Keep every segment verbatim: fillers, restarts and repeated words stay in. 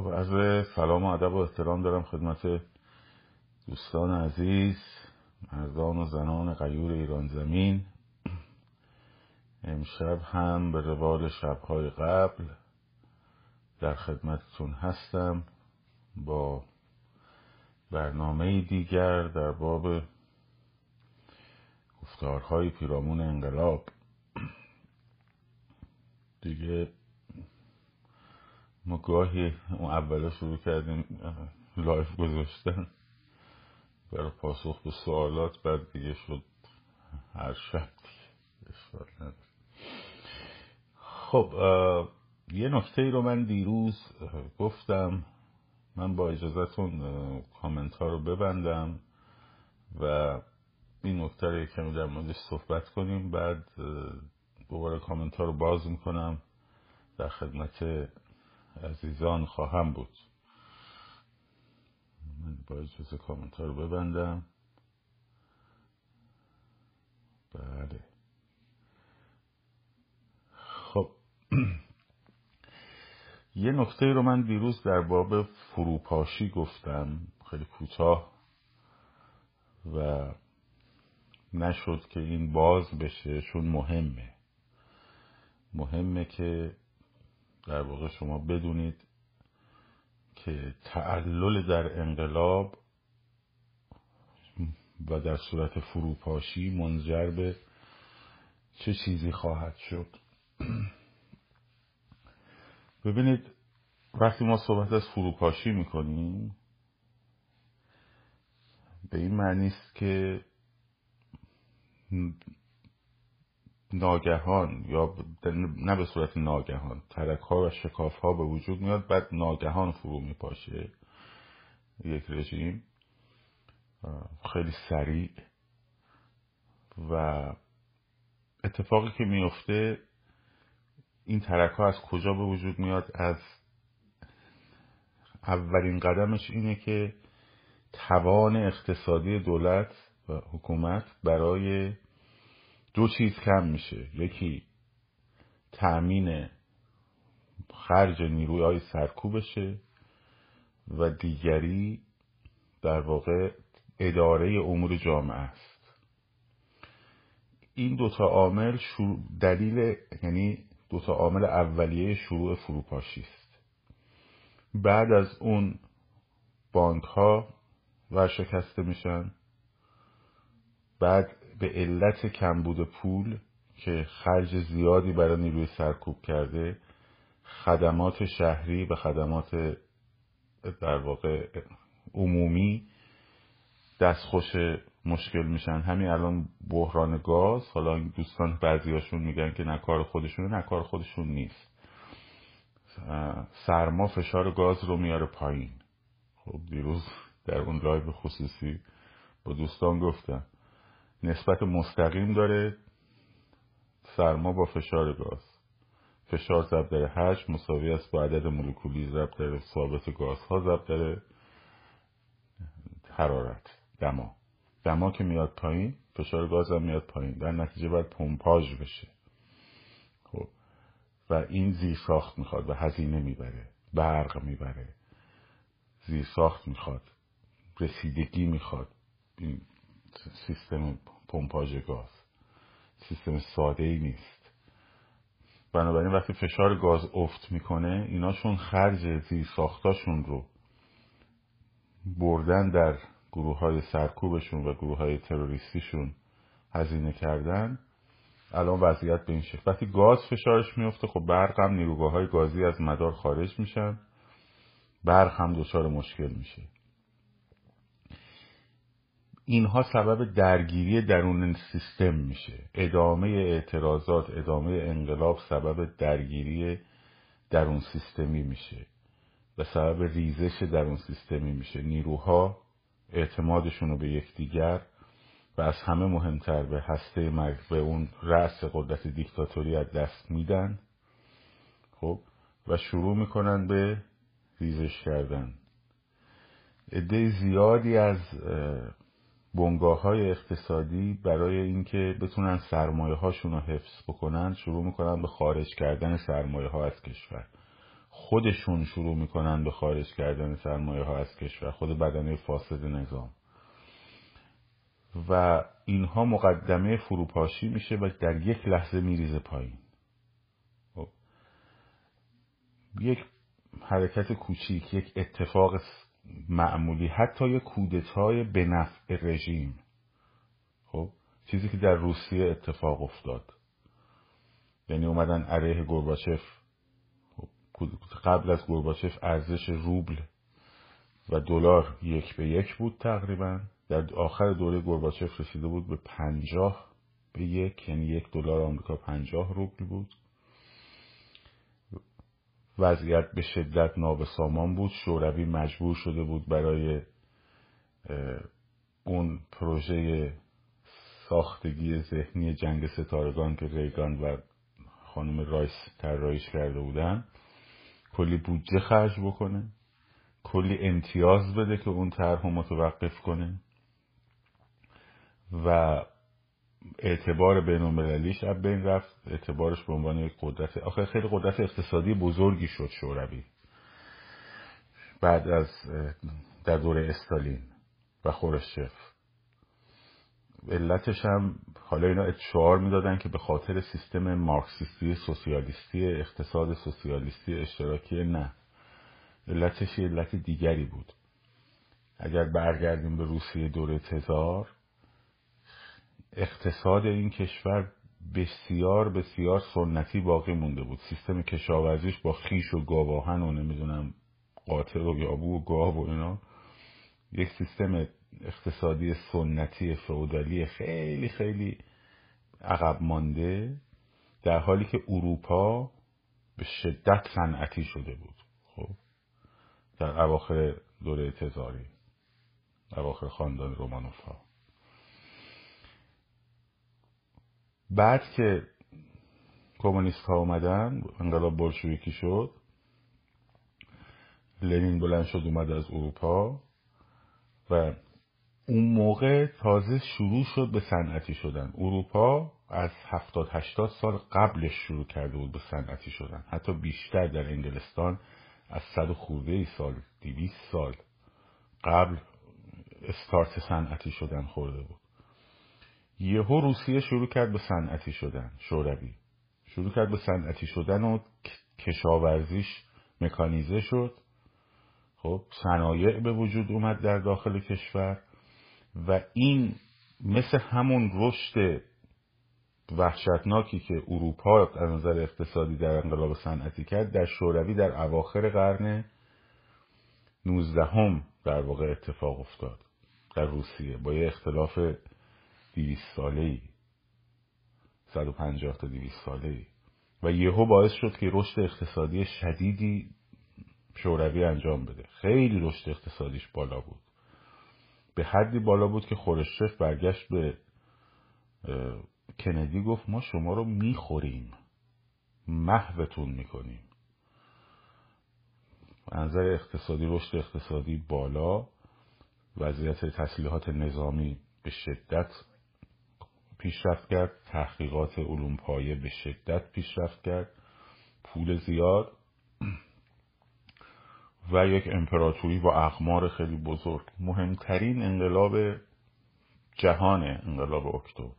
خب عرض سلام و ادب و احترام دارم خدمت دوستان عزیز، مردان و زنان غیور ایران زمین. امشب هم به روال شب‌های قبل در خدمتتون هستم با برنامه دیگر در باب گفتارهای پیرامون انقلاب. دیگه ما گاهی اون اولا شروع کردیم لایف گذاشتن برای پاسخ به سوالات، بعد دیگه شد هر شب دیگه اشکال نداره. خب یه نکته ای رو من دیروز گفتم، من با اجازتون کامنت ها رو ببندم و این نکته رو کمی در موردش صحبت کنیم، بعد دوباره کامنت ها رو باز میکنم، در خدمت عزیزان خواهم بود. من با اجازه کامنت ها رو ببندم. بله خب یه نکته رو من دیروز در باب فروپاشی گفتم، خیلی کوتاه، و نشد که این باز بشه، چون مهمه مهمه که در واقع شما بدونید که تعلل در انقلاب و در صورت فروپاشی منجر به چه چیزی خواهد شد. ببینید وقتی ما صحبت از فروپاشی میکنیم، به این معنی است که ناگهان یا نه به صورت ناگهان ترک ها و شکاف ها به وجود میاد، بعد ناگهان فرو میپاشه یک رژیم خیلی سریع، و اتفاقی که میفته این ترک ها از کجا به وجود میاد؟ از اولین قدمش اینه که توان اقتصادی دولت و حکومت برای دو چیز کم میشه، یکی تأمین خرج نیروهای سرکوبشه و دیگری در واقع اداره امور جامعه است. این دوتا عامل دلیل، یعنی دوتا عامل اولیه شروع فروپاشی است. بعد از اون بانک ها ورشکسته میشن، بعد به علت کمبود پول که خرج زیادی برای نیروی سرکوب کرده، خدمات شهری و خدمات در واقع عمومی دستخوش مشکل میشن. همین الان بحران گاز، حالا این دوستان بعضیاشون میگن که نه کار خودشونه، نه کار خودشون نیست، سرما فشار گاز رو میاره پایین. خب دیروز در اون لایو خصوصی با دوستان گفتم نسبت مستقیم داره سرما با فشار گاز، فشار ضرب در حجم مساوی است با عدد مولکولی ضرب در ثابت گازها ضرب در حرارت دما. دما که میاد پایین فشار گاز هم میاد پایین، در نتیجه باید پمپاژ بشه. خب و این زیرساخت میخواد و هزینه میبره، برق میبره، زیرساخت میخواد، رسیدگی میخواد. این سیستم پمپاژ گاز سیستم ساده ای نیست. بنابراین وقتی فشار گاز افت میکنه، اینا چون خرج زیرساختاشون رو بردن در گروه های سرکوبشون و گروه های تروریستیشون هزینه کردن، الان وضعیت به این شکل. وقتی گاز فشارش میفته، خب برق هم، نیروگاه های گازی از مدار خارج میشن، برق هم دچار مشکل میشه. اینها سبب درگیری درون سیستم میشه. ادامه اعتراضات، ادامه انقلاب سبب درگیری درون سیستمی میشه و سبب ریزش درون سیستمی میشه. نیروها اعتمادشون رو به یکدیگر و از همه مهمتر به هسته مرکزی، اون رأس قدرت دیکتاتوری، از دست میدن. خب و شروع میکنن به ریزش کردن. عده زیادی از بنگاه‌های اقتصادی برای اینکه بتونن سرمایه‌هاشون رو حفظ بکنن، شروع می‌کنن به خارج کردن سرمایه‌ها از کشور. خودشون شروع میکنن به خارج کردن سرمایه ها از کشور، خود بدنه فاسد نظام، و اینها مقدمه فروپاشی میشه و در یک لحظه میریزه پایین. خب. یک حرکت کوچیک، یک اتفاق معمولی، حتی یک کودتای به نفع رژیم، خب چیزی که در روسیه اتفاق افتاد، یعنی اومدن علیه گورباچف، قبل از گورباچف ارزش روبل و دلار یک به یک بود تقریبا، در آخر دوره گورباچف رسیده بود به پنجاه به یک، یعنی یک دلار آمریکا پنجاه روبل بود. وضعیت به شدت نابسامان بود، شوروی مجبور شده بود برای اون پروژه ساختگی ذهنی جنگ ستارگان که ریگان و خانم رایس طراحیش کرده بودن کلی بودجه خرج بکنه، کلی امتیاز بده که اون طرح رو متوقف کنه و اعتبار بین‌المللیش از بین رفت، اعتبارش به عنوان یک قدرت، آخه خیلی قدرت اقتصادی بزرگی شد شوروی بعد از در دوره استالین و خروشچف. علتش هم حالا اینا شعار میدادن که به خاطر سیستم مارکسیستی سوسیالیستی، اقتصاد سوسیالیستی اشتراکی، نه، علتش یه علت دیگری بود. اگر برگردیم به روسیه دوره تزار، اقتصاد این کشور بسیار بسیار سنتی باقی مونده بود، سیستم کشاورزیش با خیش و گاواهن و نمیدونم قاطر و یابو و گاو و اینا، یک سیستم اقتصادی سنتی فئودالی خیلی خیلی عقب مانده، در حالی که اروپا به شدت صنعتی شده بود. خب در اواخر دوره تزاری، اواخر خاندان رومانوف‌ها، بعد که کمونیست ها اومدن، انقلاب بولشویکی شد، لنین بلند شد اومد از اروپا و اون موقع تازه شروع شد به صنعتی شدن. اروپا از هفتاد هشتاد سال قبلش شروع کرده بود به صنعتی شدن، حتی بیشتر. در انگلستان از صد خورده ای سال، دویست سال قبل استارت صنعتی شدن خورده بود. یهو روسیه شروع کرد به صنعتی شدن، شوروی شروع کرد به صنعتی شدن و کشاورزیش مکانیزه شد. خب صنایع به وجود اومد در داخل کشور و این مثل همون رشد وحشتناکی که اروپا از نظر اقتصادی در انقلاب صنعتی کرد، در شوروی در اواخر قرن نوزدهم در واقع اتفاق افتاد در روسیه، با یه اختلاف دویست ساله‌ای، صد و پنجاه تا دویست ساله‌ای، و یهو باعث شد که رشد اقتصادی شدیدی شوروی انجام بده. خیلی رشد اقتصادیش بالا بود، به حدی بالا بود که خروشچف برگشت به کندی گفت ما شما رو میخوریم، محوتون میکنیم. منظر اقتصادی، رشد اقتصادی بالا، وضعیت تسلیحات نظامی به شدت پیشرفت کرد، تحقیقات علوم پایه به شدت پیشرفت کرد، پول زیاد و یک امپراتوری با اقمار خیلی بزرگ. مهمترین انقلاب جهان، انقلاب اکتبر،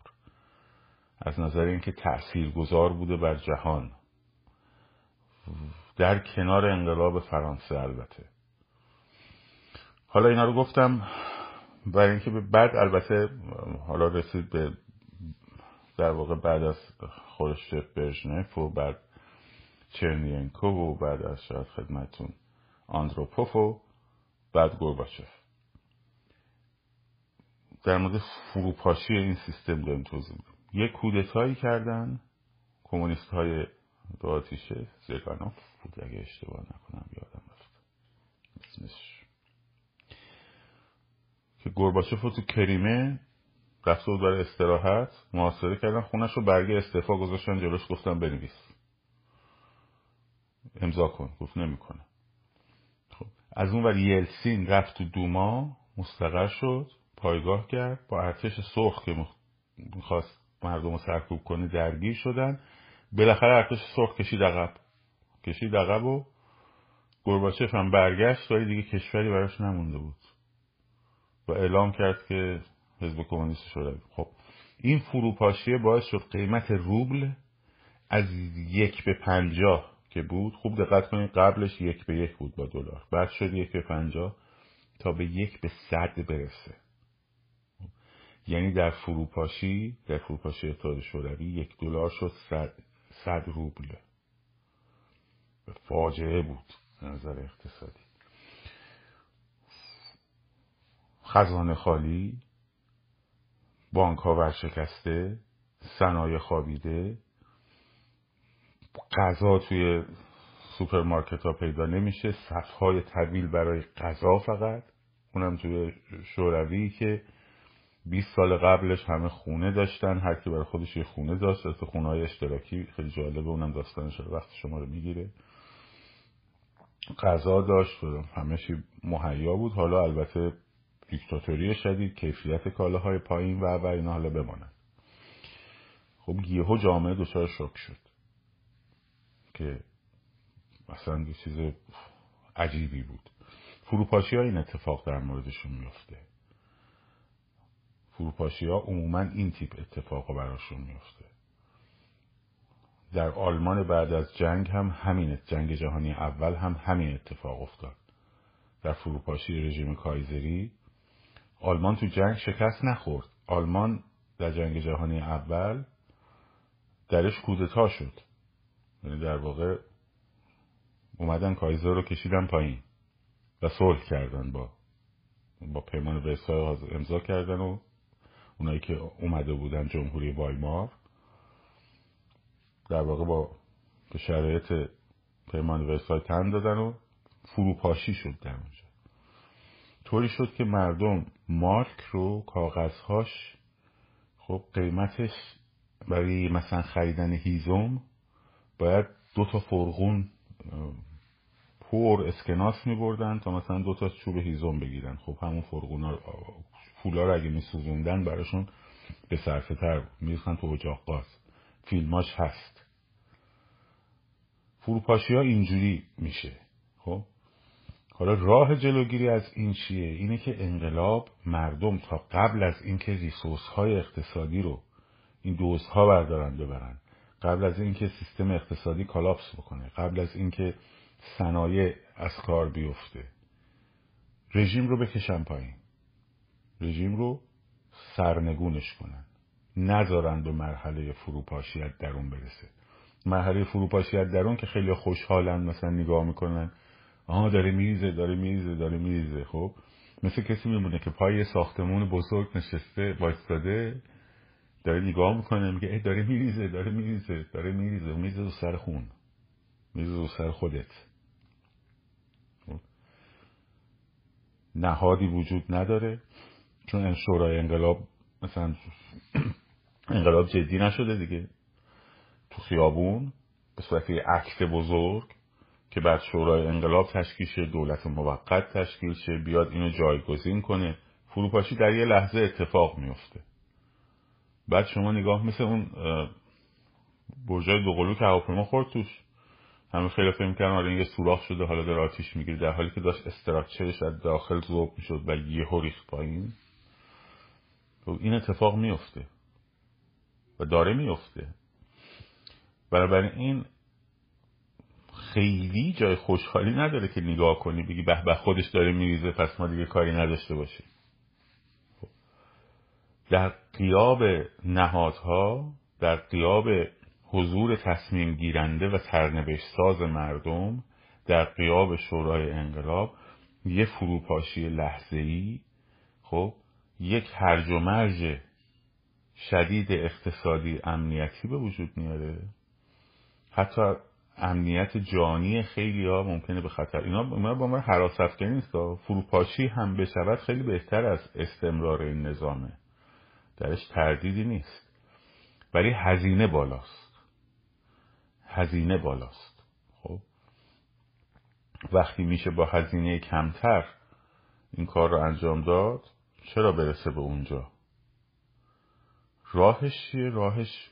از نظر اینکه تاثیرگذار بوده بر جهان، در کنار انقلاب فرانسه البته. حالا اینا رو گفتم برای اینکه بعد البته حالا رسید به در واقع بعد از خروشچف برژنف و بعد چرنینکو و بعد از شاید خدمتون آندروپوف و بعد گورباچف. در مورد فروپاشی این سیستم داریم توضیح میدیم. یک کودتایی کردن کمونیست های دو آتیشه، زیگانوف بود اگه اشتباه نکنم، یادم رفت اسمش، که گورباچف رو تو کریمه رفته بود برای استراحت، محاصره کردن خونش رو، برگه استعفا گذاشتن جلوش، گفتن بنویس امضا کن، گفت نمیکنه. خب از اون ور یلسین رفت تو دوما مستقر شد، پایگاه کرد، با ارتش سرخ که میخواست مردم رو سرکوب کنه درگیر شدن، بالاخره ارتش سرخ کشید عقب، کشید عقب و گورباچف هم برگشت، ولی دیگه کشوری براش نمونده بود و اعلام کرد که حزب کمونیست شوروی. خب این فروپاشی باعث شد قیمت روبل از یک به پنجاه که بود، خوب دقت کنید قبلش یک به یک بود با دلار، بعد شد یک به پنجاه تا به یک به صد برسه. یعنی در فروپاشی در فروپاشی اتحاد شوروی یک دلار شد صد, صد روبل. فاجعه بود نظر اقتصادی. خزانه خالی، بانک ها ورشکسته، صنایع خوابیده، غذا توی سوپرمارکت ها پیدا نمیشه، صف‌های طویل برای غذا، فقط اونم توی شوروی که بیست سال قبلش همه خونه داشتن، هر کی برای خودش یه خونه داشت، از خونه‌های اشتراکی خیلی جالبه، اونم داستانش وقت شما رو میگیره. غذا داشت و همه چی مهیا بود. حالا البته دیکتاتوری شدید، کیفیت کالاهای پایین و و اینا حالا بماند. خب یهو جامعه دچار شوک شد که اصلا یه چیز عجیبی بود. فروپاشی ها این اتفاق در موردشون میفته. فروپاشی ها عموما این تیپ اتفاقا براشون میفته. در آلمان بعد از جنگ هم همین، جنگ جهانی اول هم همین اتفاق افتاد. در فروپاشی رژیم کایزری آلمان تو جنگ شکست نخورد. آلمان در جنگ جهانی اول درش کودتا شد، یعنی در واقع اومدن کایزر رو کشیدن پایین و صلح کردن، با با پیمان ورسای امضا کردن و اونایی که اومده بودن جمهوری وایمار در واقع با به شرایط پیمان ورسای تن دادن و فروپاشی شد در اونجا. طوری شد که مردم مارک رو، کاغذهاش، خب قیمتش برای مثلا خریدن هیزم باید دو تا فرغون پر اسکناس می بردن تا مثلا دو تا چوب هیزم بگیرن. خب همون فرغونا فولا رو اگه می سوزوندن براشون به صرفه تر بود، می ریختن تو اجاق گاز. فیلماش هست. فروپاشی ها اینجوری میشه. خب حالا راه جلوگیری از این چیه؟ اینه که انقلاب مردم تا قبل از اینکه ریسورس های اقتصادی رو این دوست ها بردارن ببرن، قبل از اینکه سیستم اقتصادی کالاپس بکنه، قبل از اینکه صنایع از کار بیفته، رژیم رو بکشن پایین، رژیم رو سرنگونش کنن، نذارن به مرحله فروپاشی از درون برسه. مرحله فروپاشی از درون که خیلی خوشحالن، مثلا نگاه میکنن آها داره میریزه داره میریزه داره میریزه. خب مثل کسی میمونه که پای یه ساختمون بزرگ نشسته وایستاده داره نگاه میکنه، میگه ای داره میریزه داره میریزه داره میریزه میریزه رو سر خون، میریزه رو سر خودت. نهادی وجود نداره چون شورای انقلاب مثلا انقلاب جدی نشده دیگه، تو خیابون به صورت یه عکس بزرگ که بعد شورای انقلاب تشکیل شه، دولت موقت تشکیل شه، بیاد اینو جایگزین کنه. فروپاشی در یه لحظه اتفاق میفته. بعد شما نگاه مثل اون برجای دوقلو که هواپیما خورد توش، همه خیلی فکر می‌کردن آره یه سوراخ شده حالا داره آتیش میگیره، در حالی که داشت استراکچرش از داخل ذوب میشد و یهو ریخت پایین. خب این اتفاق میفته و داره میفته. بنابراین این خیلی جای خوشحالی نداره که نگاه کنی بگی به به خودش داره میریزه پس ما دیگه کاری نداشته باشیم. در غیاب نهادها، در غیاب حضور تصمیم گیرنده و سرنوشت ساز مردم، در غیاب شورای انقلاب، یه فروپاشی لحظه‌ای، خب یک هرج و مرج شدید اقتصادی امنیتی به وجود میاره. حتی امنیت جانی خیلی‌ها ممکنه به خطر. اینا با ما هراس افکنی نیست، فروپاشی هم بشود خیلی بهتر از استمرار این نظامه، درش تردیدی نیست، ولی هزینه بالاست. هزینه بالاست. خب وقتی میشه با هزینه کمتر این کار رو انجام داد، چرا برسه به اونجا؟ راهش چیه؟ راهش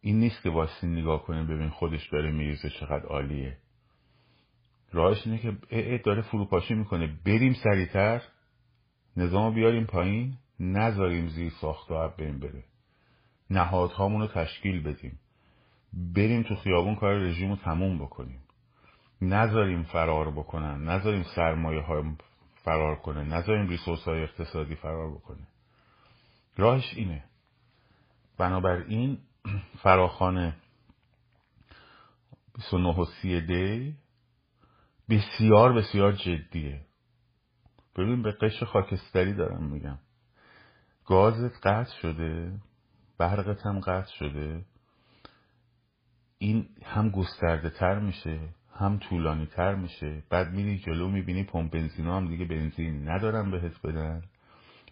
این نیست که واسه نگاه کنیم ببین خودش داره میریزه چقدر عالیه. راهش اینه که اه داره فروپاشی میکنه، بریم سریعتر نظام بیاریم پایین، نذاریم زیر ساخت و اب بریم بره، نهادهامون رو تشکیل بدیم، بریم تو خیابون کار رژیم رو تموم بکنیم، نذاریم فرار بکنن، نذاریم سرمایه های فرار کنه، نذاریم ریسورس های اقتصادی فرار بکنه. راهش اینه. بنابراین فراخوان بیست و نه و سی دی بسیار بسیار جدیه. ببین به قش خاکستری دارم میگم، گازت قطع شده، برقت هم قطع شده، این هم گسترده تر میشه هم طولانی تر میشه، بعد میری جلو میبینی پمپ بنزین هم دیگه بنزین ندارن بهت بدن،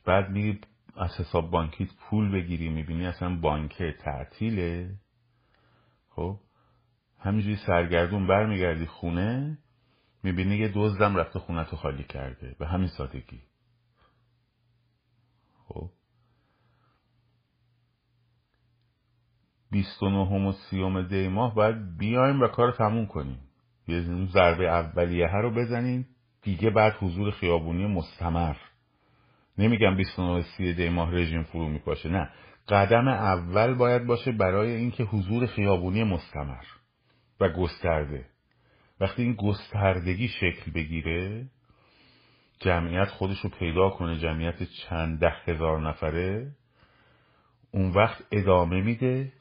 بعد میری از حساب بانکیت پول بگیری میبینی اصلا بانکه تعطیله. خب همینجوری سرگردون برمیگردی خونه میبینی یه دزدم رفته خونه تو خالی کرده، به همین سادگی. خب بیست و نه و سی دی ماه باید بیایم و کار تموم کنیم، یه ضربه اولیه ها رو بزنیم دیگه، بعد حضور خیابونی مستمر. نمیگم بیست و نه سی دی ماه رژیم فرو میپاشه، نه، قدم اول باید باشه برای اینکه حضور خیابونی مستمر و گسترده. وقتی این گستردگی شکل بگیره، جمعیت خودش رو پیدا کنه، جمعیت چند ده هزار نفره، اون وقت ادامه میده،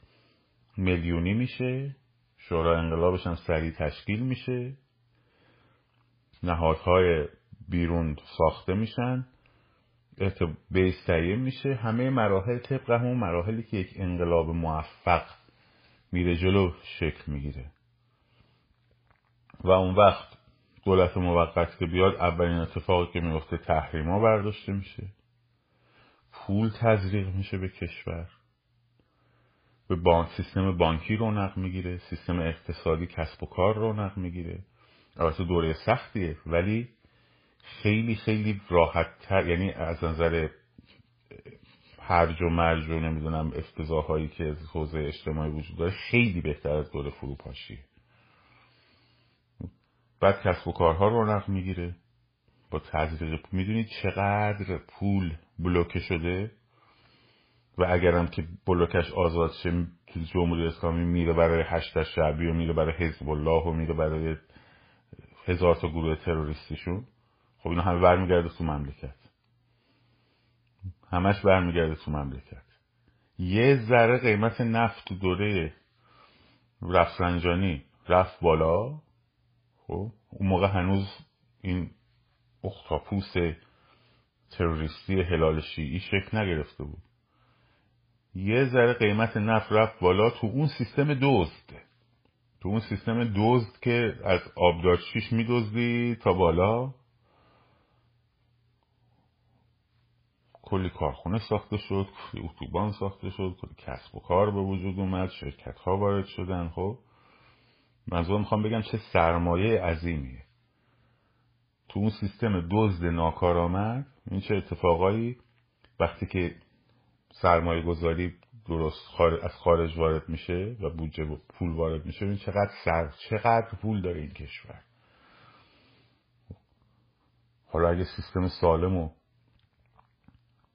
میلیونی میشه، شورای انقلابش هم سریع تشکیل میشه، نهادهای بیرون ساخته میشن، بیس تهیه میشه، همه مراحل طبق همون مراحلی که یک انقلاب موفق میره جلو شکل میگیره. و اون وقت دولت موقت که بیاد، اولین اتفاقی که میفته تحریما برداشته میشه، پول تزریق میشه به کشور، به بانک، سیستم بانکی رونق میگیره، سیستم اقتصادی کسب و کار رونق میگیره. البته دوره سختیه ولی خیلی خیلی راحت تر، یعنی از نظر هرج و مرج و نمیدونم افتضاحایی که از حوزه اجتماعی وجود داره خیلی بهتر از دوره فروپاشی. بعد کسب و کارها رونق میگیره با تزریق. میدونید چقدر پول بلوکه شده و اگرم که بلوکش آزاد شه تو جمهوری اسلامی میره برای هشت شعبی و میره برای حزب الله و میره برای هزار تا گروه تروریستیشون. خب اینا همه برمیگرده تو مملکت، همش برمیگرده تو مملکت. یه ذره قیمت نفت تو دوره رفسنجانی رفت بالا، خب اون موقع هنوز این اختاپوس تروریستی هلال شیعی شکل نگرفته بود، یه ذره قیمت نفت رفت بالا تو اون سیستم دزد، تو اون سیستم دزد که از آبدارشیش میدزدی تا بالا، کلی کارخونه ساخته شد، کلی اتوبان ساخته شد، کلی کسب و کار به وجود اومد، شرکت ها وارد شدن. خب منظورم میخوام بگم چه سرمایه عظیمیه تو اون سیستم دزد ناکارآمد. این چه اتفاقایی وقتی که سرمایه گذاری درست خارج از خارج وارد میشه و بودجه پول وارد میشه، این چقدر سر چقدر پول داره این کشور. حالا اگه سیستم سالمو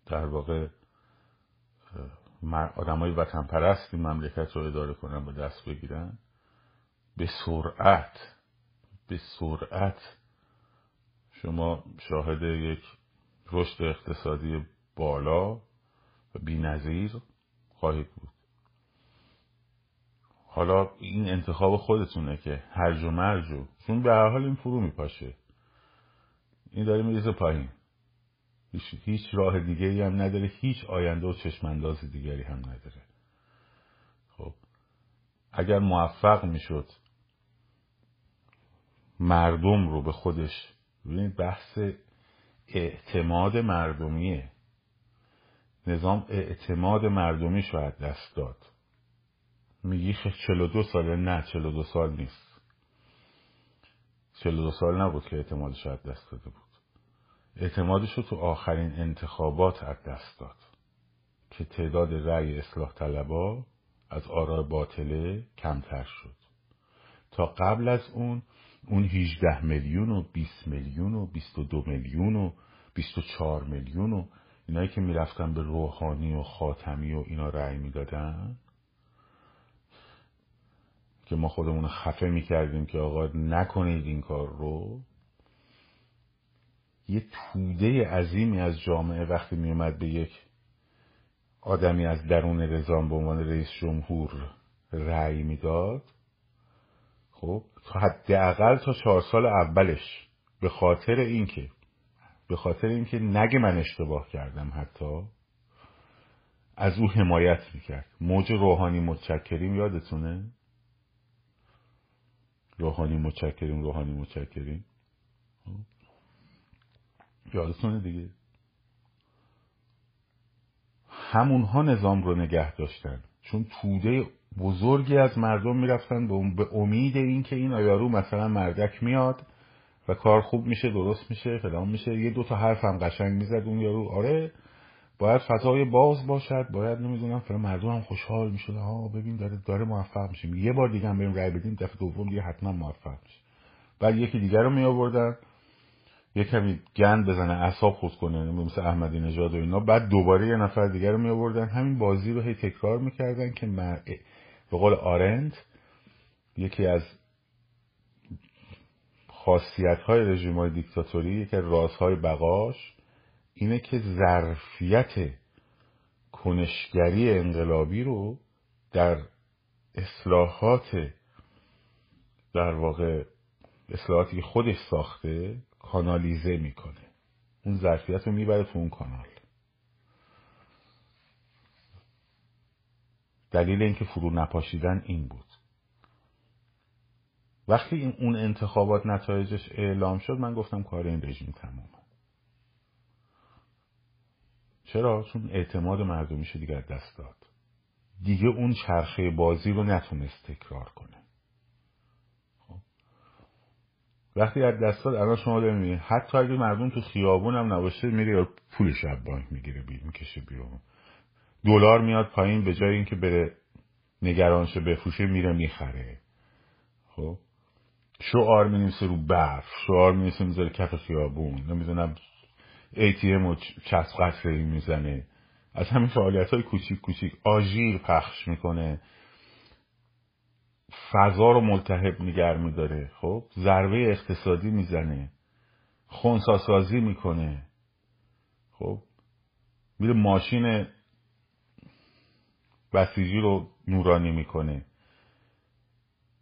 در واقع آدمای وطن پرست این مملکت رو اداره کنن و دست بگیرن، به سرعت به سرعت شما شاهد یک رشد اقتصادی بالا و بی‌نظیر خواهید بود. حالا این انتخاب خودتونه که هرج و مرج و، چون به هر حال این فرو میپاشه، این داره میریزه پایین، هیچ, هیچ راه دیگری هم نداره، هیچ آینده و چشمانداز دیگری هم نداره. خب اگر موفق میشد مردم رو به خودش، ببینید بحث اعتماد مردمیه، نظام اعتماد مردمی شو از دست داد. میگی چهل و دو ساله، نه چهل و دو سال نیست، چهل و دو سال نبود که اعتمادش از دست داده بود، اعتمادش رو تو آخرین انتخابات از دست داد که تعداد رأی اصلاح طلبا از آرا باطله کمتر شد. تا قبل از اون اون هجده میلیون و بیست میلیون و بیست و دو میلیون و بیست و چهار میلیون و اینایی که میرفتن به روحانی و خاتمی و اینا رأی میدادن که ما خودمون خفه میکردیم که آقا نکنید این کار رو، یه توده عظیمی از جامعه وقتی میومد به یک آدمی از درون نظام به عنوان رئیس جمهور رأی میداد، خب حداقل تا چهار سال اولش به خاطر اینکه به خاطر اینکه نگه من اشتباه کردم حتی از او حمایت میکرد. موج روحانی متشکریم یادتونه؟ روحانی متشکریم روحانی متشکریم یادتونه دیگه؟ همونها نظام رو نگه داشتن، چون توده بزرگی از مردم میرفتن به امید اینکه این آیارو مثلا مردک میاد و کار خوب میشه، درست میشه، فلان میشه، یه دوتا حرف هم قشنگ میزد اون یارو، آره باید فضای باز باشد، باید نمیدونم فلان، مردم هم خوشحال میشد، ها ببین داره داره موفق میشیم، یه بار دیگه هم بریم رای بدیم، دفعه دوم دیگه حتما موفق میشه. بعد یکی دیگه رو می آوردن یه کمی گند بزنه، اعصاب خورد کنه، مثل احمدی نژاد و اینا، بعد دوباره یه نفر دیگه رو می آوردن، همین بازی رو هی تکرار میکردن که مر... به قول آرند یکی از خاصیت‌های رژیم‌های دیکتاتوری، یکی از رازهای بقاش اینه که ظرفیت کنشگری انقلابی رو در اصلاحات، در واقع اصلاحاتی که خودش ساخته، کانالیزه میکنه. اون ظرفیت رو میبره تو اون کانال. دلیل اینکه فرو نپاشیدن این بود. وقتی این اون انتخابات نتایجش اعلام شد، من گفتم کار این رژیم تمامه. چرا؟ چون اعتماد مردمیش دیگه از دست داد. دیگه اون چرخه بازی رو نتونست تکرار کنه. وقتی از دست داد، الان شما ببینید حتی اگه مردم تو خیابون هم نباشه، میره پولش از بانک میگیره بیرون، میکشه بیرون، دلار میاد پایین، به جای اینکه بره نگران شه بفروشه میره میخره. خب شعار می‌نویسه رو برف، شعار می‌نویسه میذاره کف خیابون، نمیدونم ای تی ام رو چسب قطره میزنه، از همین فعالیت‌های کوچیک کوچیک آژیر پخش میکنه، فضا رو ملتهب نگه می‌داره، خب ضربه اقتصادی میزنه، خنثی‌سازی میکنه، خب میره ماشین بسیجی رو نورانی میکنه.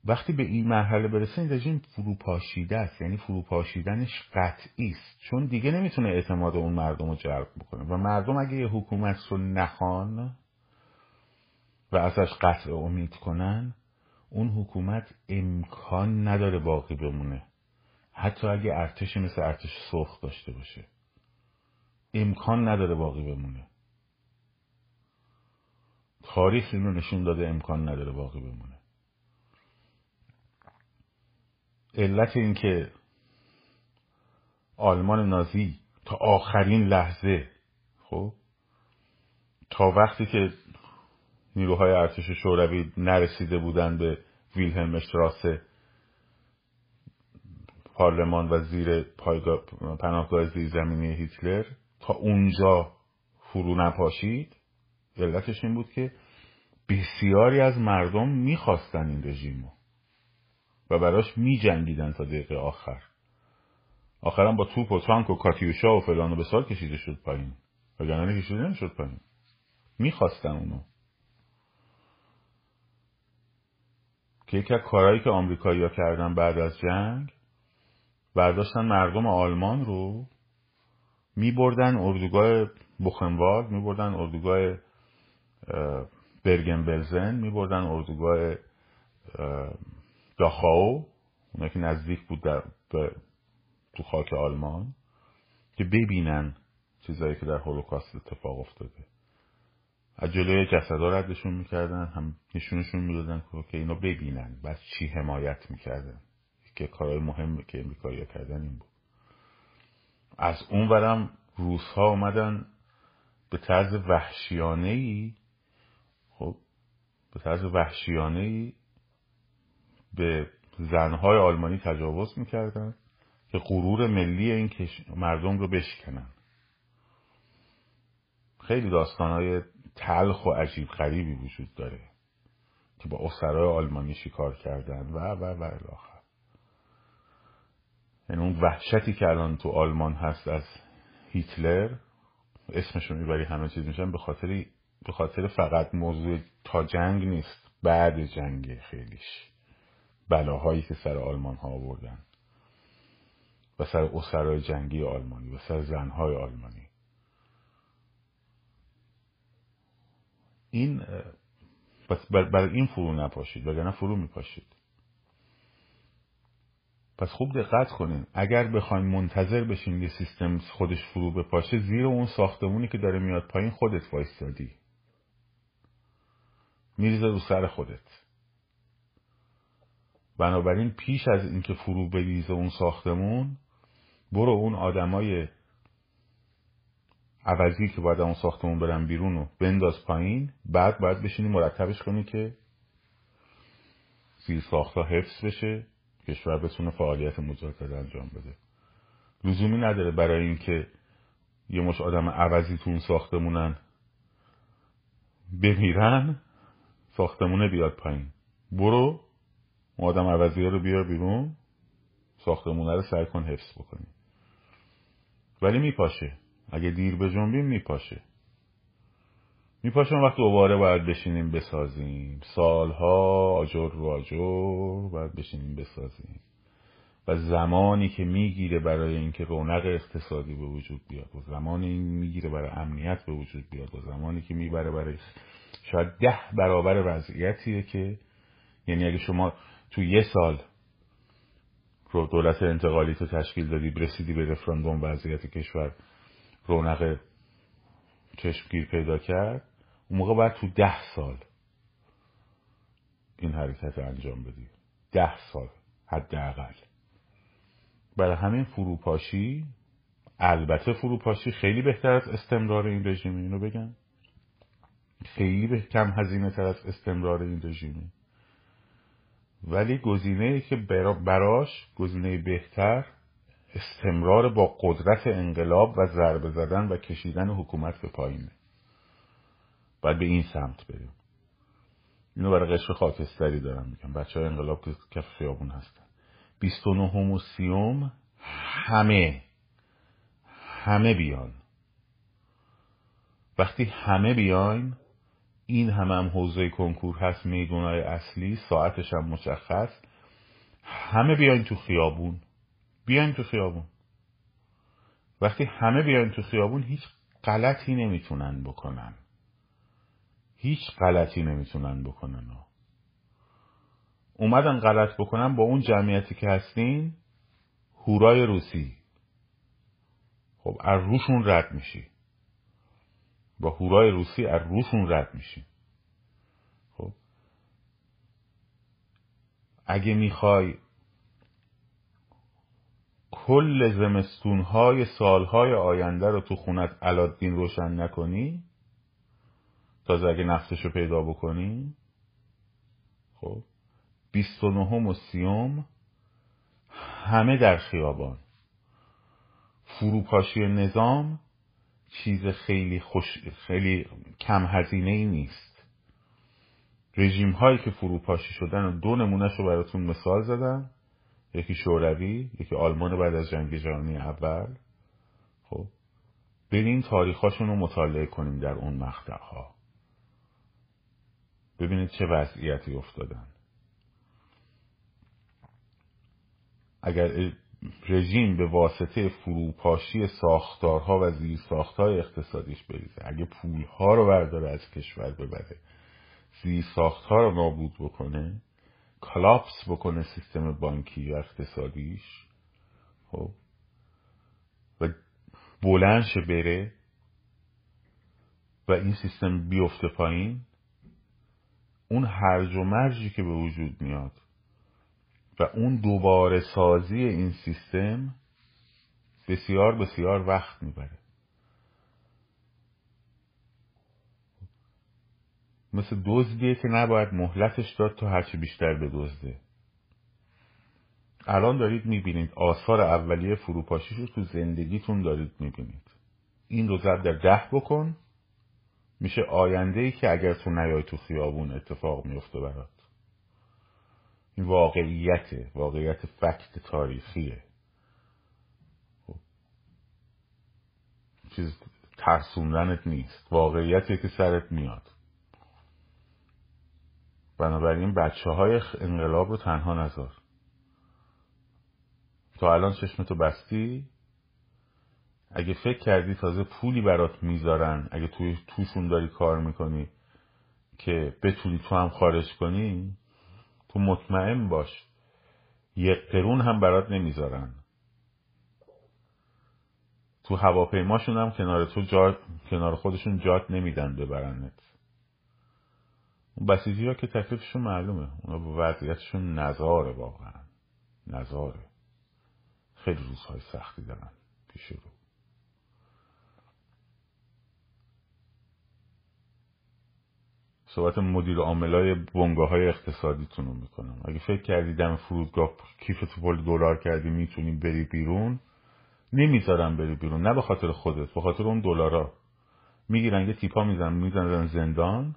وقتی به این مرحله برسه، این رژیم فروپاشیده است، یعنی فروپاشیدنش قطعی است، چون دیگه نمیتونه اعتماد اون مردم رو جلب بکنه و مردم اگه یه حکومت رو نخوان و ازش قطع امید کنن، اون حکومت امکان نداره باقی بمونه، حتی اگه ارتشی مثل ارتش سرخ داشته باشه امکان نداره باقی بمونه. تاریخ این رو نشون داده امکان نداره باقی بمونه. علت این که آلمان نازی تا آخرین لحظه، خب تا وقتی که نیروهای ارتش شوروی نرسیده بودن به ویلهلم اشتراسه، پارلمان و زیر پایگاه پناهگاه زیرزمینی هیتلر، تا اونجا فرو نپاشید، علتش این بود که بسیاری از مردم میخواستن این رژیمو و براش میجنگیدن تا دقیقه آخر. آخرم با توپ و تانک و کاتیوشا و فلان و بسار کشیده شد پایین، وگرنه کشیده نمیشد پایین، میخواستن اونو. که یکی از کارهایی که آمریکایی‌ها کردن بعد از جنگ، برداشتن مردم آلمان رو میبردن اردوگاه بوخنوارد، میبردن اردوگاه برگن بلزن، میبردن اردوگاه داخاو، اونایی که نزدیک بود در تو خاک آلمان، که ببینن چیزایی که در هولوکاست اتفاق افتاده. از جلوی جسدا ردشون میکردن، هم نشونشون میدادن که اینا ببینن بس چی حمایت میکردن، که کارهای مهمی که امریکایی‌ها کردن این بود. از اون ورم روس‌ها اومدن به طرز وحشیانه‌ای، خب به طرز وحشیانه‌ای به زنهای آلمانی تجاوز میکردن که غرور ملی این مردم رو بشکنن. خیلی داستانهای تلخ و عجیب غریبی وجود داره که با اسرای آلمانی شکار کردن و و و الاخر. یعنی اون وحشتی که الان تو آلمان هست از هیتلر، اسمشو میبری همه چیز میشن، به خاطر به خاطر فقط موضوع تا جنگ نیست، بعد جنگ خیلیش بلاهایی که سر آلمان ها آوردن و سر اسرای جنگی آلمانی و سر زنهای آلمانی. این پس برای این فرو نپاشید، وگرنه فرو میپاشید. پس خوب دقت کنین، اگر بخواید منتظر بشین یه سیستم خودش فرو بپاشه، زیر اون ساختمونی که داره میاد پایین خودت وایستادی، میریزه رو سر خودت. بنابراین پیش از اینکه فرو بریزه اون ساختمون، برو اون آدمای عوضی که باید اون ساختمون برن بیرون و بنداز پایین. بعد باید بشینی مرتبش کنی که زیر ساختها حفظ بشه، کشور بتونه فعالیت مجدد انجام بده. لزومی نداره برای اینکه یه مش آدم عوضی تو اون ساختمونن بمیرن ساختمونه بیاد پایین. برو اون آدم عوضی ها رو بیار بیرون، ساختمونه رو سعی کن حفظ بکنی. ولی میپاشه، اگه دیر به جنبیم میپاشه. میپاشه اون وقت دوباره باید بشینیم بسازیم، سالها آجر رو آجر باید بشینیم بسازیم و زمانی که میگیره برای اینکه رونق اقتصادی به وجود بیاد و زمانی میگیره برای امنیت به وجود بیاد و زمانی که میبره برای شاید ده برابر وضعیتیه که، یعنی اگه شما تو یه سال رو دولت انتقالی تو تشکیل دادی، برسیدی به رفراندوم، وضعیت کشور رونق چشمگیر پیدا کرد، اون موقع باید تو ده سال این حرکت انجام بدی، ده سال حداقل. برای همین فروپاشی، البته فروپاشی خیلی بهتر از استمرار این رژیمه، اینو بگم خیلی به کم هزینه تر از استمرار این رژیمه، ولی گزینه‌ای که براش گزینه بهتر استمرار با قدرت انقلاب و ضربه زدن و کشیدن حکومت به پایینه. باید به این سمت بریم. اینو برای قشر خاکستری دارم میگم، بچه های انقلاب که کف خیابون هستن. بیست و نهم و سیوم همه همه بیان. وقتی همه بیاین، این همه هم حوزه کنکور هست، میدونای اصلی، ساعتش هم مشخص، همه بیاین تو خیابون. بیاین تو خیابون. وقتی همه بیاین تو خیابون، هیچ غلطی نمیتونن بکنن. هیچ غلطی نمیتونن بکنن. اومدن غلط بکنن، با اون جمعیتی که هستین هورای روسی. خب از روشون رد میشی. با هورای روسی از روشون رد میشی. خب اگه میخوای کل زمستون‌های سال‌های آینده رو تو خونت علادین روشن نکنی، تازه اگه نفسش رو پیدا بکنی، خب بیست و نهم و سیوم همه در خیابان. فروپاشی نظام چیز خیلی خوش خیلی کم هزینه‌ای نیست. رژیم‌هایی که فروپاشی شدن، دو نمونه‌شو براتون مثال زدم، یکی شوروی، یکی آلمان بعد از جنگ جهانی اول. خب ببینیم تاریخاشون رو مطالعه کنیم در اون مقطع‌ها، ببینید چه وضعیتی افتادن. اگر رژیم به واسطه فروپاشی ساختارها و زیرساخت‌های اقتصادیش بریزه، اگه پولها رو برداره از کشور ببره، زیرساخت‌ها رو نابود بکنه، کلاپس بکنه سیستم بانکی و اقتصادیش، خب و بلندش بره و این سیستم بیفته پایین، اون هرج و مرجی که به وجود میاد و اون دوباره سازی این سیستم بسیار بسیار وقت میبره. مثل دزدیه که نباید مهلتش داد تا هرچی بیشتر بدزده. الان دارید میبینید، آثار اولیه فروپاشیش رو تو زندگیتون دارید میبینید. این رو ضرب در ده بکن، میشه آینده‌ای که اگر تو نیای تو خیابون اتفاق میفته برات. این واقعیته، واقعیت فکت تاریخیه، چیز ترسوندنت نیست، واقعیتی که سرت میاد. بنابراین بچه های انقلاب رو تنها نذار. تا الان چشمتو بستی؟ اگه فکر کردی تازه پولی برات میذارن اگه توی توشون داری کار میکنی که بتونی تو هم خارج کنی، تو مطمئن باش یک قرون هم برات نمیذارن. تو هواپیماشون هم کنار تو جا... کنار خودشون جات نمیدن ببرنت. اون بسیجی ها که تکلیفشون معلومه، اونا با وضعیتشون نزاره، واقعا نزاره. خیلی روزهای سختی دارن پیش رو. صحبت مدیر عاملای بنگاه‌های اقتصادیتون رو میکنم. اگه فکر کردی دم فرودگاه کیفتو پر دلار کردی میتونی بری بیرون، نمیذارن بری بیرون. نه به خاطر خودت، به خاطر اون دلارا. میگیرن یه تیپا میزنن میزنن زندان،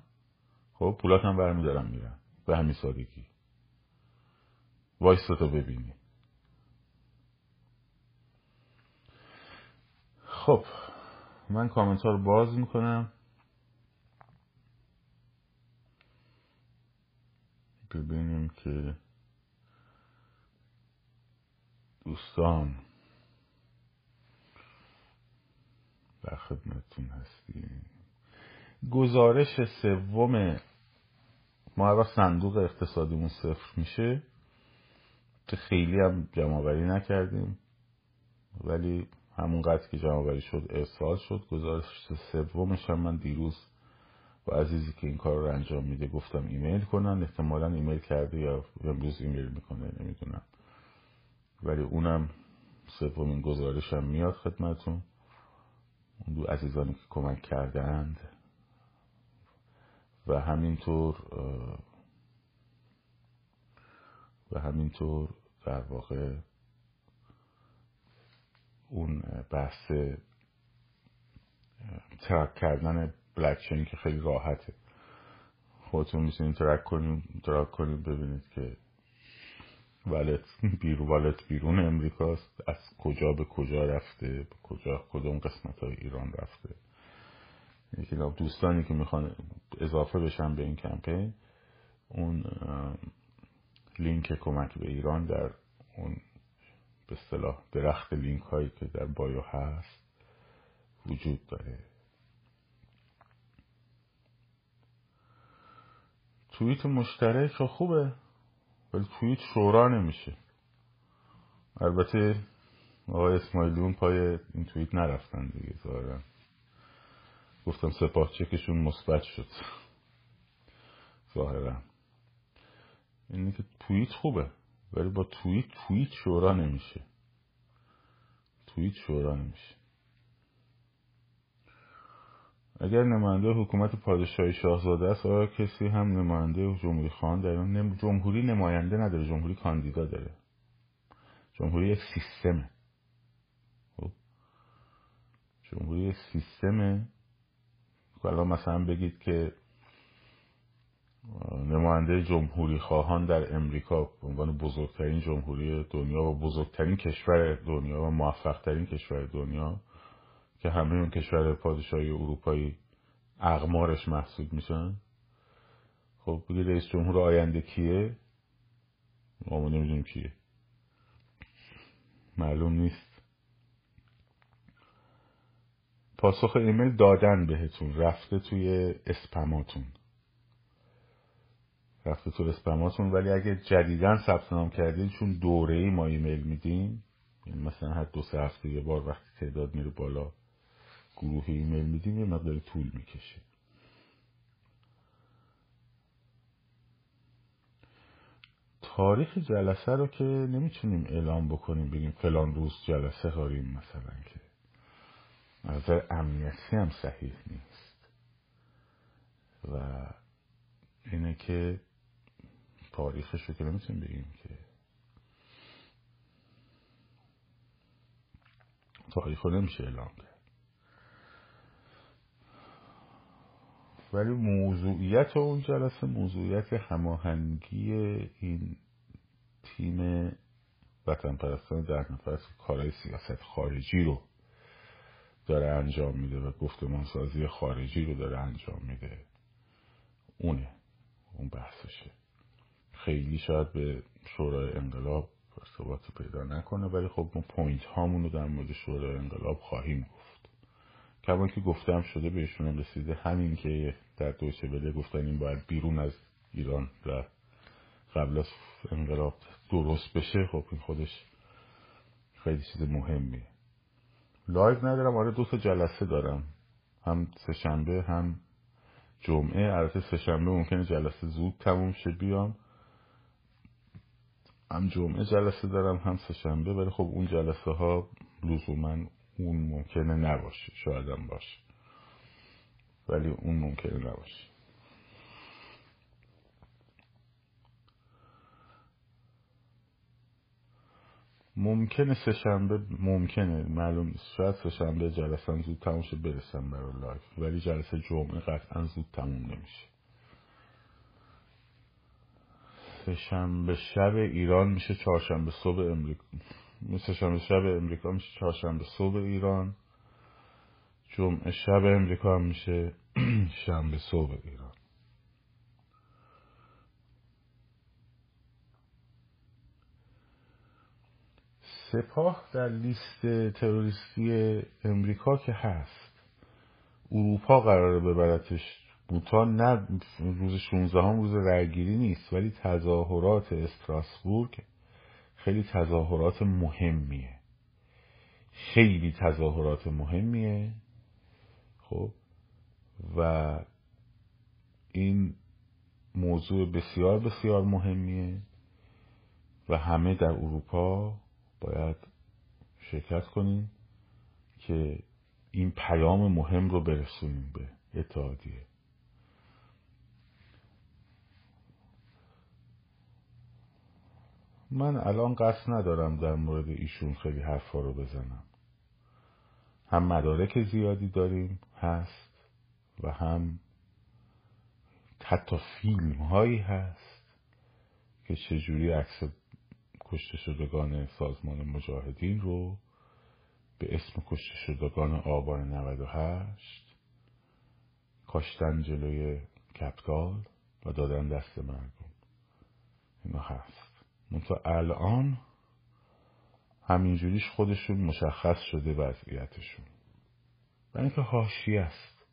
خب پولات هم برمیدارن میرن. به همین سادگی. وایساتو ببینی. خب من کامنت ها رو باز میکنم ببینیم که دوستان در خدمتتون هستیم. گزارش سوم ما را صندوق اقتصادیمون صفر میشه که خیلی هم جمع‌آوری نکردیم، ولی همونقدر که جمع‌آوری شد ارسال شد. گزارش سومش هم من دیروز و عزیزی که این کار رو انجام میده گفتم ایمیل کنن، احتمالا ایمیل کرده یا امروز ایمیل میکنه نمیدونم، ولی اونم سومین گزارش هم میاد خدمتون. اون دو عزیزانی که کمک کردند و همینطور و همینطور در واقع اون بحث ترک کردن بلکچینی که خیلی راحته، خودتون میتونید ترک کنید ترک کنید ببینید که والت بیرون والت بیرون امریکاست، از کجا به کجا رفته، به کجا کدوم قسمت‌های ایران رفته. یکی از دوستانی که میخوان اضافه بشن به این کمپین، اون لینک کمک به ایران در اون به اصطلاح درخت لینک هایی که در بایو هست وجود داره. توییت مشترک خوبه ولی توییت شورا نمیشه. البته آقای اسماعیلیون پای این توییت نرفتن دیگه ظاهرا. گفتم سپاه چکشون مثبت شد ظاهرا. اینی که توییت خوبه ولی با توییت توییت شورا نمیشه. توییت شورا نمیشه. اگر نماینده حکومت پادشاهی شاهزاده است، آیا کسی هم نماینده جمهوری خان در اون؟ جمهوری نماینده نداره، جمهوری کاندیدا داره. جمهوری یک سیستمه. خب جمهوری یک سیستمه. حالا مثلا بگید که نماینده جمهوری خواهان در امریکا به عنوان بزرگترین جمهوری دنیا و بزرگترین کشور دنیا و موفقترین کشور دنیا که همه اون کشور پادشاهی اروپایی اقمارش محسوب میشن، خب بگه رئیس جمهور آینده کیه؟ ما نمیدونیم کیه، معلوم نیست. پاسخ ایمیل دادن بهتون، رفته توی اسپماتون، رفته توی اسپماتون. ولی اگه جدیدن ثبت نام کردین، چون دوره‌ای ما ایمیل میدیم، یعنی مثلا هر دو سه هفته یه بار وقتی تعداد میره بالا گروه ایمیل میدیم، یه مقدار طول میکشه. تاریخ جلسه رو که نمیتونیم اعلام بکنیم بگیم فلان روز جلسه داریم مثلا، که از نظر امنیتی هم صحیح نیست. و اینه که تاریخش رو که نمیتونیم بگیم که تاریخ رو نمیشه اعلام کرد، ولی موضوعیت اون جلسه موضوعیت هماهنگی این تیم وطن پرستان در نفس کارهای سیاست خارجی رو داره انجام میده و گفتمانسازی خارجی رو داره انجام میده. اونه اون بحثشه. خیلی شاید به شورای انقلاب ارتباطی پیدا نکنه، ولی خب ما پوینت هامون رو در مورد شورای انقلاب خواهیم گفت. کما که گفتم شده بهشون هم رسیده، همین که در دوشه بله گفتن این باید بیرون از ایران و قبل از انقلاب درست بشه، خب این خودش خیلی چیز مهمیه. لایو ندارم، آره دو تا جلسه دارم، هم سه‌شنبه هم جمعه. البته سه‌شنبه ممکنه جلسه زود تموم شه بیام، هم جمعه جلسه دارم هم سه‌شنبه، ولی خب اون جلسه ها لزوما اون ممکنه نباشه، شاید هم باشه ولی اون ممکنه نباشه. ممکنه سه‌شنبه، ممکنه معلوم نیست، شاید سه‌شنبه جلسه زود تموم شه برسم برای لایف، ولی جلسه جمعه قطعا زود تموم نمیشه. سه‌شنبه شب ایران میشه چهارشنبه صبح امریکا، سه‌شنبه شب امریکا میشه چهارشنبه صبح ایران، جمعه شب امریکا هم میشه شنبه صبح ایران. سپاه در لیست تروریستی امریکا که هست، اروپا قراره ببرتش بوتان، نه روز شانزده هم روز رأی‌گیری نیست، ولی تظاهرات استراسبورگ خیلی تظاهرات مهمیه، خیلی تظاهرات مهمیه. خب و این موضوع بسیار بسیار مهمیه و همه در اروپا باید شرکت کنیم که این پیام مهم رو برسونیم به اتحادیه. من الان قصد ندارم در مورد ایشون خیلی حرفا رو بزنم، هم مدارک زیادی داریم هست و هم حتی فیلم هایی هست که چجوری عکس کشته شدگان سازمان مجاهدین رو به اسم کشته شدگان آبان نود و هشت کاشتن جلوی کپیتال و دادن دست مردم. اینا هست، منتها الان همینجوریش خودشون مشخص شده وضعیتشون، برای اینکه حاشیه است،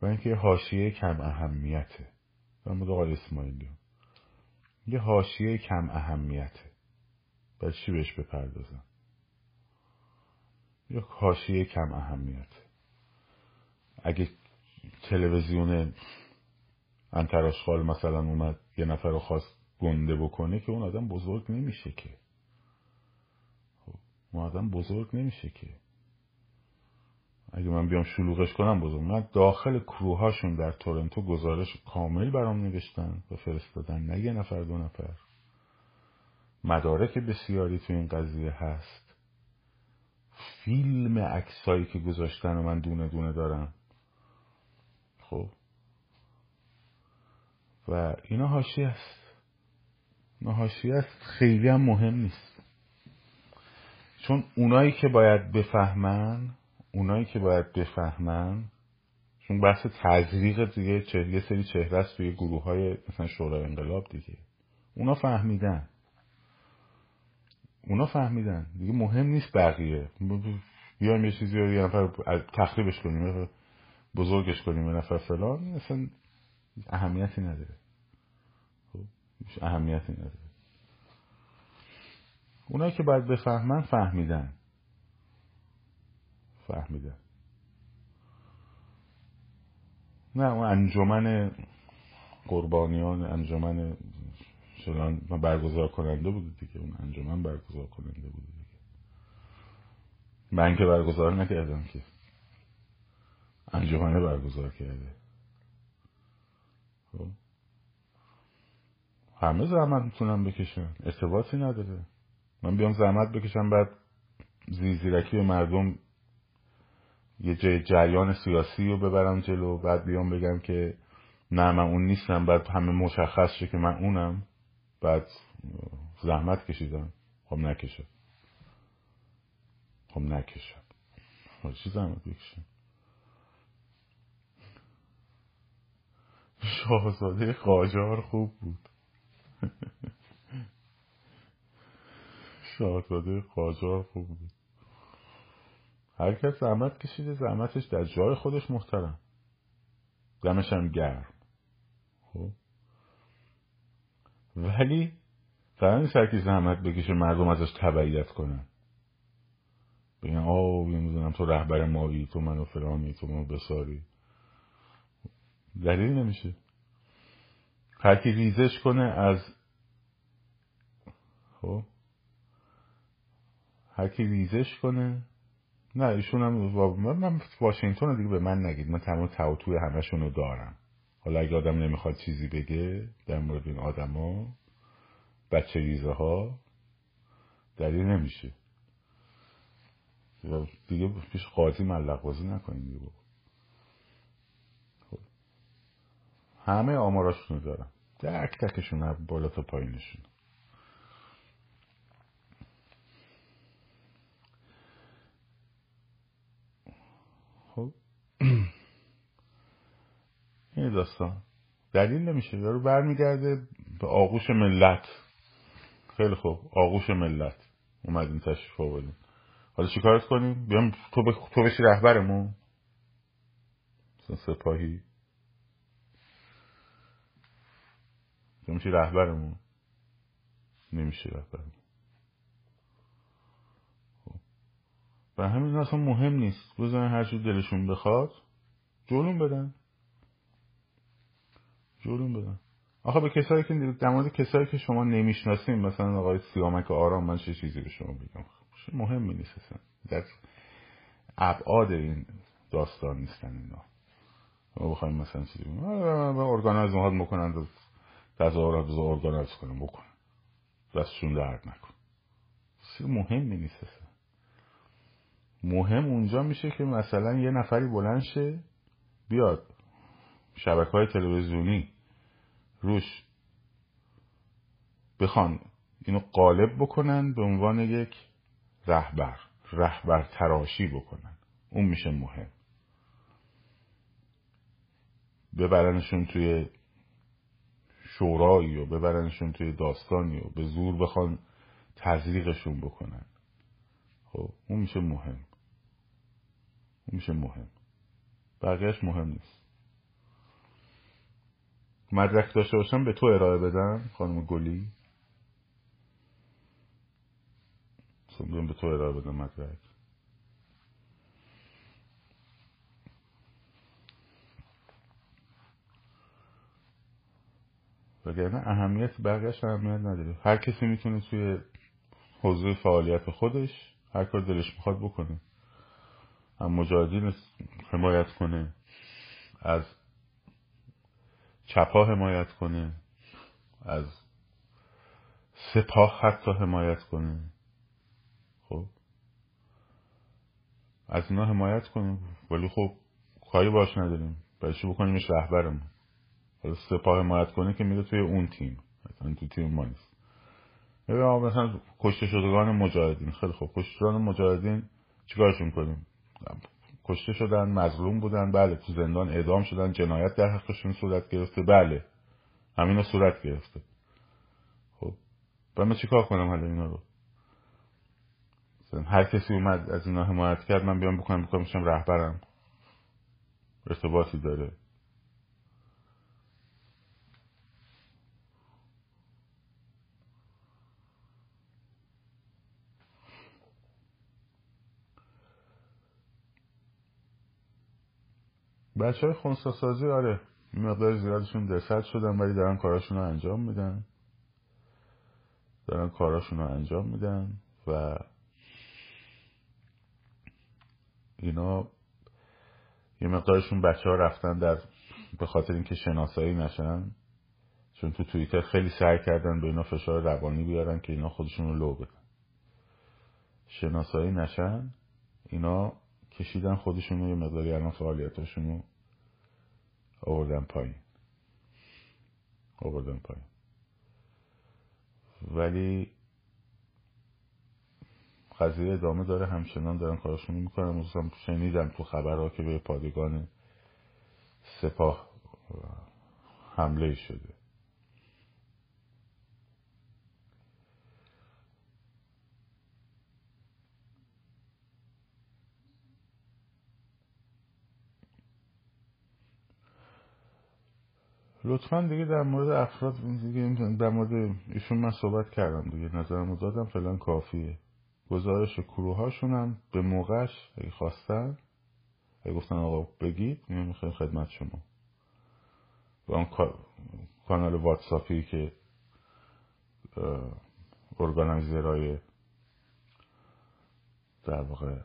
برای اینکه حاشیه کم اهمیته. برای مورد آقای اسماعیلی یه حاشیه کم اهمیته، برای چی بهش بپردازم؟ یه حاشیه کم اهمیته. اگه تلویزیون انتراشخال مثلا اومد یه نفر رو خواست گنده بکنه که اون آدم بزرگ نمیشه که، اون آدم بزرگ نمیشه که. اگه من بیام شلوغش کنم بزرگ، من داخل کروهاشون در تورنتو گزارش کامل برام نوشتن و فرستادن، نه یه نفر دو نفر. مدارک بسیاری تو این قضیه هست، فیلم عکسایی که گذاشتن و من دونه دونه دارم. خب و اینا حاشیه است، اینا حاشیه است، خیلی هم مهم نیست، چون اونایی که باید بفهمن اونایی که باید بفهمن چون بحث تزریق دیگه، چه یه سری چهره است توی گروه های مثلا شورای انقلاب دیگه، اونا فهمیدن، اونا فهمیدن دیگه، مهم نیست بقیه. بیایم یه چیزی رو یه نفر تخریبش کنیم، بزرگش کنیم، یه نفر فلان، اصلا اهمیتی نداره، هیچ اهمیتی نداره. اونایی که باید بفهمن فهمیدن، فهمیدن. نه اون انجمن قربانیان، انجمن شلان برگزار کننده بود دیگه، اون انجمن برگزار کننده بود دیگه، من که برگزار نکردم که، انجمن برگزار کرده. خب همه زحمت میتونن بکشن، ارتباطی نداره. من بیام زحمت بکشم بعد زیرزیرکی مردم یه جای جریان سیاسی رو ببرم جلو، بعد بیام بگم که نه من اون نیستم، بعد همه مشخص شه که من اونم، بعد زحمت کشیدم. خب نکشه خب نکشه خب چی زحمت بکشه؟ شاهزاده قاجار خوب بود. شاهزاده قاجار خوب بود. هر کس زحمت کشیده زحمتش در جای خودش محترم، دمش هم گرم. خب ولی قرار نیست هر کی زحمت بکشه مردم ازش تبعیت کنن، بگن آه نمیدونم تو رهبر مایی، تو منو فرانی، تو منو بساری. دلیل نمیشه. هر کی ریزش کنه از خب هر کی ریزش کنه نه ایشون هم من واشنگتن دیگه به من نگید، من تمام تعاطوی همشون رو دارم. حالا اگه آدم نمیخواد چیزی بگه در مورد این آدم ها بچه ریزه ها دلیل نمیشه دیگه پیش قاضی ملغوازی نکنیم دیگه. خب همه آماراشون رو دارم، تک تکشون هم بالا تا پایینشون. خب این داستان دلیل نمیشه. داره برمیگرده به آغوش ملت. خیلی خوب، آغوش ملت اومدیم تشریف آوردیم، حالا چی کارت کنیم؟ بیام تو, ب... تو بشی رهبرمون سپاهی، تو میشی رهبرمون. نمیشی رهبرمون. و همین اصلا مهم نیست، بزن هر چی دلشون بخواد جلوم بدن جلوم بدن. آخه به کسایی که در مورد کسایی که شما نمیشناسین، مثلا آقای سیامک آرام، من چه چیزی به شما بگم؟ مهم نیست اصلا، در ابعاد این داستان نیستن اینا. ما بخوایم مثلا چیزی بگیم و ارگانایز مهاد میکنن و تظاهرات رو ارگانایز کنن بکنن، دستشون درد نکن. چیز مهمی نیست اصلا. مهم اونجا میشه که مثلا یه نفری بلند شه بیاد شبکه‌های تلویزیونی روش بخوان اینو قالب بکنن به عنوان یک رهبر، رهبر تراشی بکنن. اون میشه مهم. ببرنشون توی شورایی و ببرنشون توی داستانی و به زور بخوان تزریقشون بکنن. خب اون میشه مهم. اون میشه مهم. بقیهش مهم نیست. مدرک داشته باشم به تو ارائه بدم خانم گلی، سمدون به تو ارائه بدم مدرک. وگرنه اهمیت بقیهش اهمیت نداره. هر کسی میتونه توی حوزه فعالیت خودش هر کار دلش میخواد بکنه، هم مجاهدین حمایت کنه، از چپا حمایت کنه، از سپاه حتی حمایت کنه. خب از اینا حمایت کنیم، ولی خب کاری باش نداریم، بلکه بکنیمش رهبرمون. حالا سپاه حمایت کنه که میره توی اون تیم، مثلا تو تیم ما نیست. یا مثلا کشته شدگان مجاهدین، خیلی خب کشته شدگان مجاهدین چیکارشون کنیم؟ کشته شدن، مظلوم بودن، بله، تو زندان اعدام شدن، جنایت در حقشون صورت گرفته، بله، همینا صورت گرفته. خب من چیکار کنم حالا اینا رو؟ مثلا هر کسی اومد از اینا حمایت کرد، من بیام بکنم بکنم میشم رهبرم، ارتباطی داره؟ بچه های خونساسازی آره این مقدار زیادشون درصد شدن، ولی دارن کاراشون رو انجام میدن دارن کاراشون رو انجام میدن و اینا یه مقدارشون بچه ها رفتن در به خاطر اینکه شناسایی نشن، چون تو توییتر خیلی سعی کردن به اینا فشار روانی بیارن که اینا خودشون رو لو بدن. شناسایی نشن، اینا کشیدن خودشونو یه مقداری، الان فعالیتاشونو آوردن پایین آوردن پایین ولی قضیه ادامه داره، همچنان دارن کارشون میکنن. مثلا شنیدم تو خبرها که به پادگان سپاه حمله شده. لطفاً دیگه در مورد افراد دیگه در مورد ایشون من صحبت کردم دیگه، نظرمو دادم، فعلا کافیه. گزارش کروهاشون هم به موقعش اگه خواستن، اگه گفتن آقا بگید، من میخوام خدمت شما و اون کانال واتساپی که ارگانایزرهای در واقع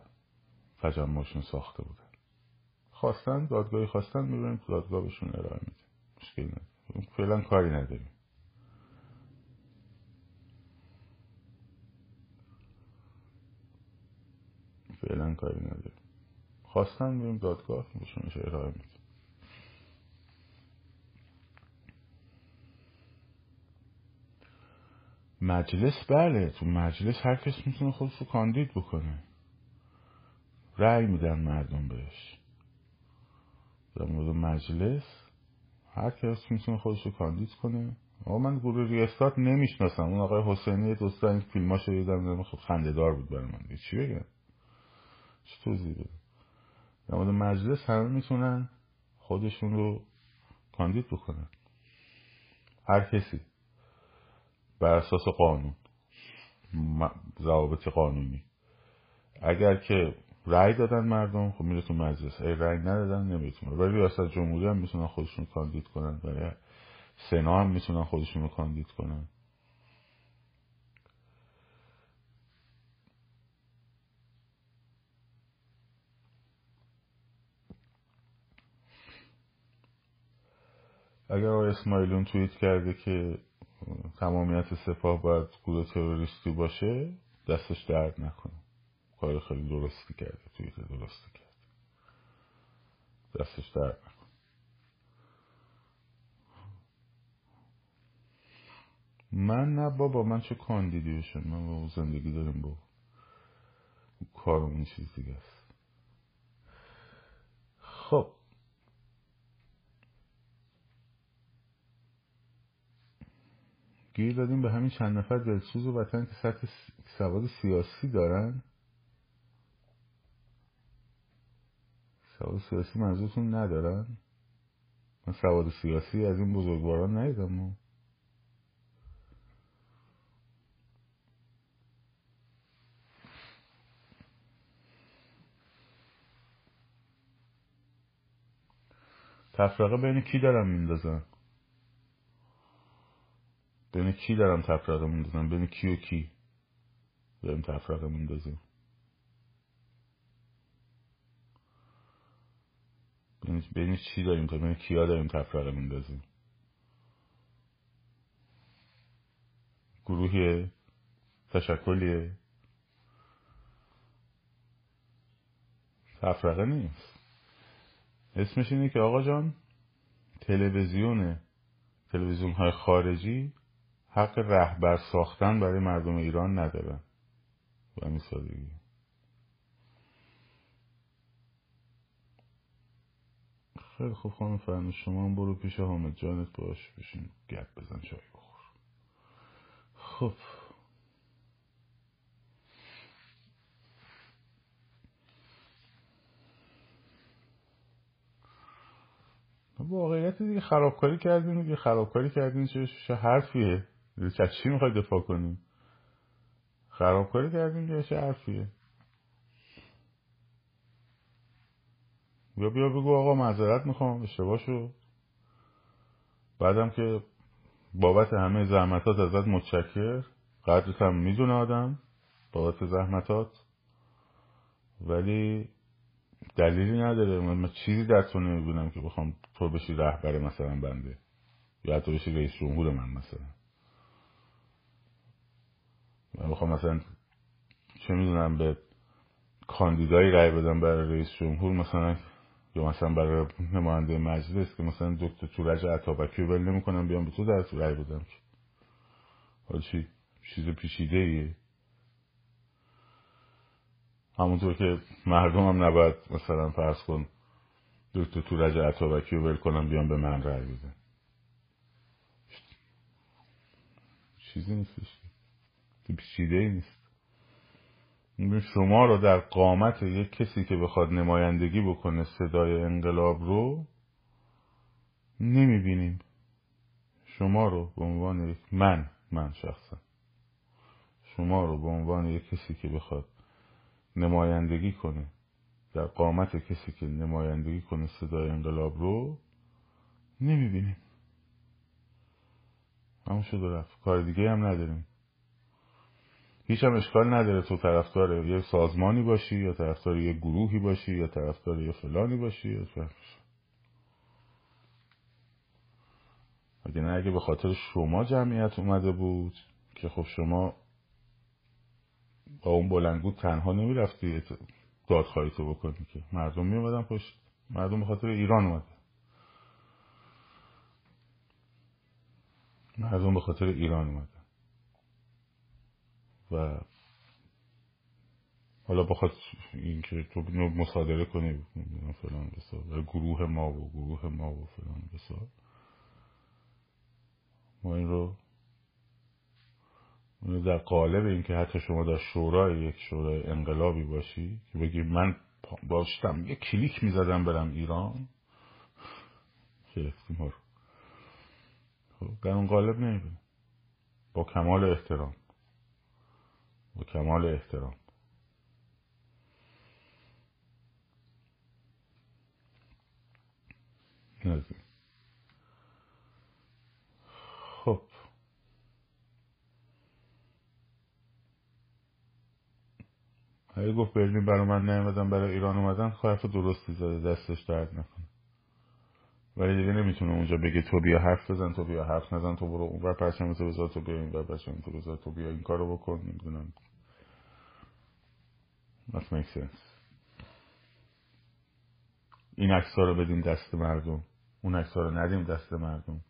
تجمعشون ساخته بودن، خواستن دادگاهی خواستن، میبریم دادگاه بهشون ارائه میدیم، مشکل نداره، فعلا کاری نداریم. فعلا کاری نداریم خواستن میریم دادگاه بهشون ارائه میدیم. مجلس، بله، تو مجلس هر کس میتونه خودش رو کاندید بکنه، رأی میدن مردم بهش. در مورد مجلس هر کس میتونه خودش رو کاندید کنه. آقا من گروه ریاستات نمیشناسم، اون آقای حسینی دوستا این فیلماشو دیدم، خب خنده‌دار بود برای من، چی بگم، چه توضیحی بدم. در مورد مجلس همه میتونن خودشون رو کاندید بکنن، هر کسی بر اساس قانون، ضوابط قانونی. اگر که رأی دادن مردم خب میره تو مجلس، اگه رأی ندادن نمیتونه. برای ریاست جمهوری هم میتونن خودشون کاندید کنن، برای سنا هم میتونن خودشون رو کاندید کنن. اگر آقای اسماعیلون توییت کرده که تمامیت سپاه باید گروه تروریستی باشه، دستش درد نکنه، کار خیلی درستی کرده، توییت درستی کرده، دستش درد نکنه. من نه بابا، من چه کاندیدی بشم، من با زندگی داریم، با کارمون چیز دیگه است. خب گیر دادیم به همین چند نفر دلسوز و وطن که سطح سواد سیاسی دارن. سواد سیاسی منظورتون ندارن؟ من سواد سیاسی از این بزرگواران ندیدم. تفرقه بین کی دارم میندازن؟ بین کی دارم تفرقه میندازم؟ بین کی و کی دارم تفرقه میندازم؟ بین بین چی داریم تا بین کیا داریم تفرقه میندازیم؟ گروهیه؟ تشکلیه؟ تفرقه نیست، اسمش اینه که آقا جان تلویزیونه، تلویزیون های خارجی حق رهبر ساختن برای مردم ایران ندارن. و همین سادگی. خیلی خوب خانم فرنوش، شما هم برو پیش حامد جانت باش، بشین گپ بزن، چای بخور. خب واقعیت دیگه، خرابکاری کردین دیگه، خرابکاری کردین چه چه حرفیه؟ چه چی میخوای دفاع کنی؟ خرابکاری کردین دیگه، چه حرفیه؟ بیا بیا بگو آقا معذرت میخوام اشتباه شد، بعدم که بابت همه زحمتات ازت متشکر، قدرت هم میدونه آدم بابت زحمتات، ولی دلیلی نداره، من چیزی در تو نمیبینم که بخوام تو بشی رهبر مثلا بنده، یا تو بشی رئیس جمهور من مثلا. من بخوام مثلا چه میدونم به کاندیدایی رای بدم برای رئیس جمهور مثلا، یا مثلا برای نماینده مجلس که مثلا دکتر تورج عطابکی رو ول نمی‌کنم بیام به تو در رای بدم که حالا چی چیز پیچیده‌ایه. همونطور که مردم هم نباید مثلا فرض کن دکتر تورج عطابکی رو ول کنم بیام به من رای بدن، چیزی نیستش، پیچیده‌ای نیست. شما رو در قامت یک کسی که بخواد نمایندگی بکنه صدای انقلاب رو نمیبینیم. شما رو به عنوان یک من من شخصا شما رو به عنوان یک کسی که بخواد نمایندگی کنه، در قامت کسی که نمایندگی کنه صدای انقلاب رو نمیبینیم. همون شد و رفت، کار دیگه هم نداریم. هیچ هم اشکال نداره تو طرفدار یه سازمانی باشی یا طرفدار یه گروهی باشی یا طرفدار یه فلانی باشی. اگه نه اگه به خاطر شما جمعیت اومده بود که خب شما با اون بلندگو تنها نمی رفتی دادخواهی تو بکنی، که مردم می اومدن پشت، مردم به خاطر ایران اومدن، مردم به خاطر ایران اومدن و حالا بخواد این که تو مصادره کنی فلان بسار گروه ما و گروه ما و فلان بسار، ما این رو در قالب این که حتی شما در شورای یک شورای انقلابی باشی که بگی من باشتم یک کلیک میزدم برم ایران، شرفتی ما رو در اون قالب نمیبینم. با کمال احترام با کمال احترام نزید. خب اگه گفت برلین برای من نیومدن برای ایران اومدن، حرف درستی زده، دستش درد نکنه، ولی دیگه نمیتونه اونجا بگه تو بیا حرف بزن، تو بیا حرف نزن، تو برو اونور پرچم تو بذار، تو بیا اینور پرچم تو بذار، تو بیا این کارو بکن، نمیدونم. That makes sense. این عکس‌ها رو بدیم دست مردم، اون عکس‌ها رو ندیم دست مردم.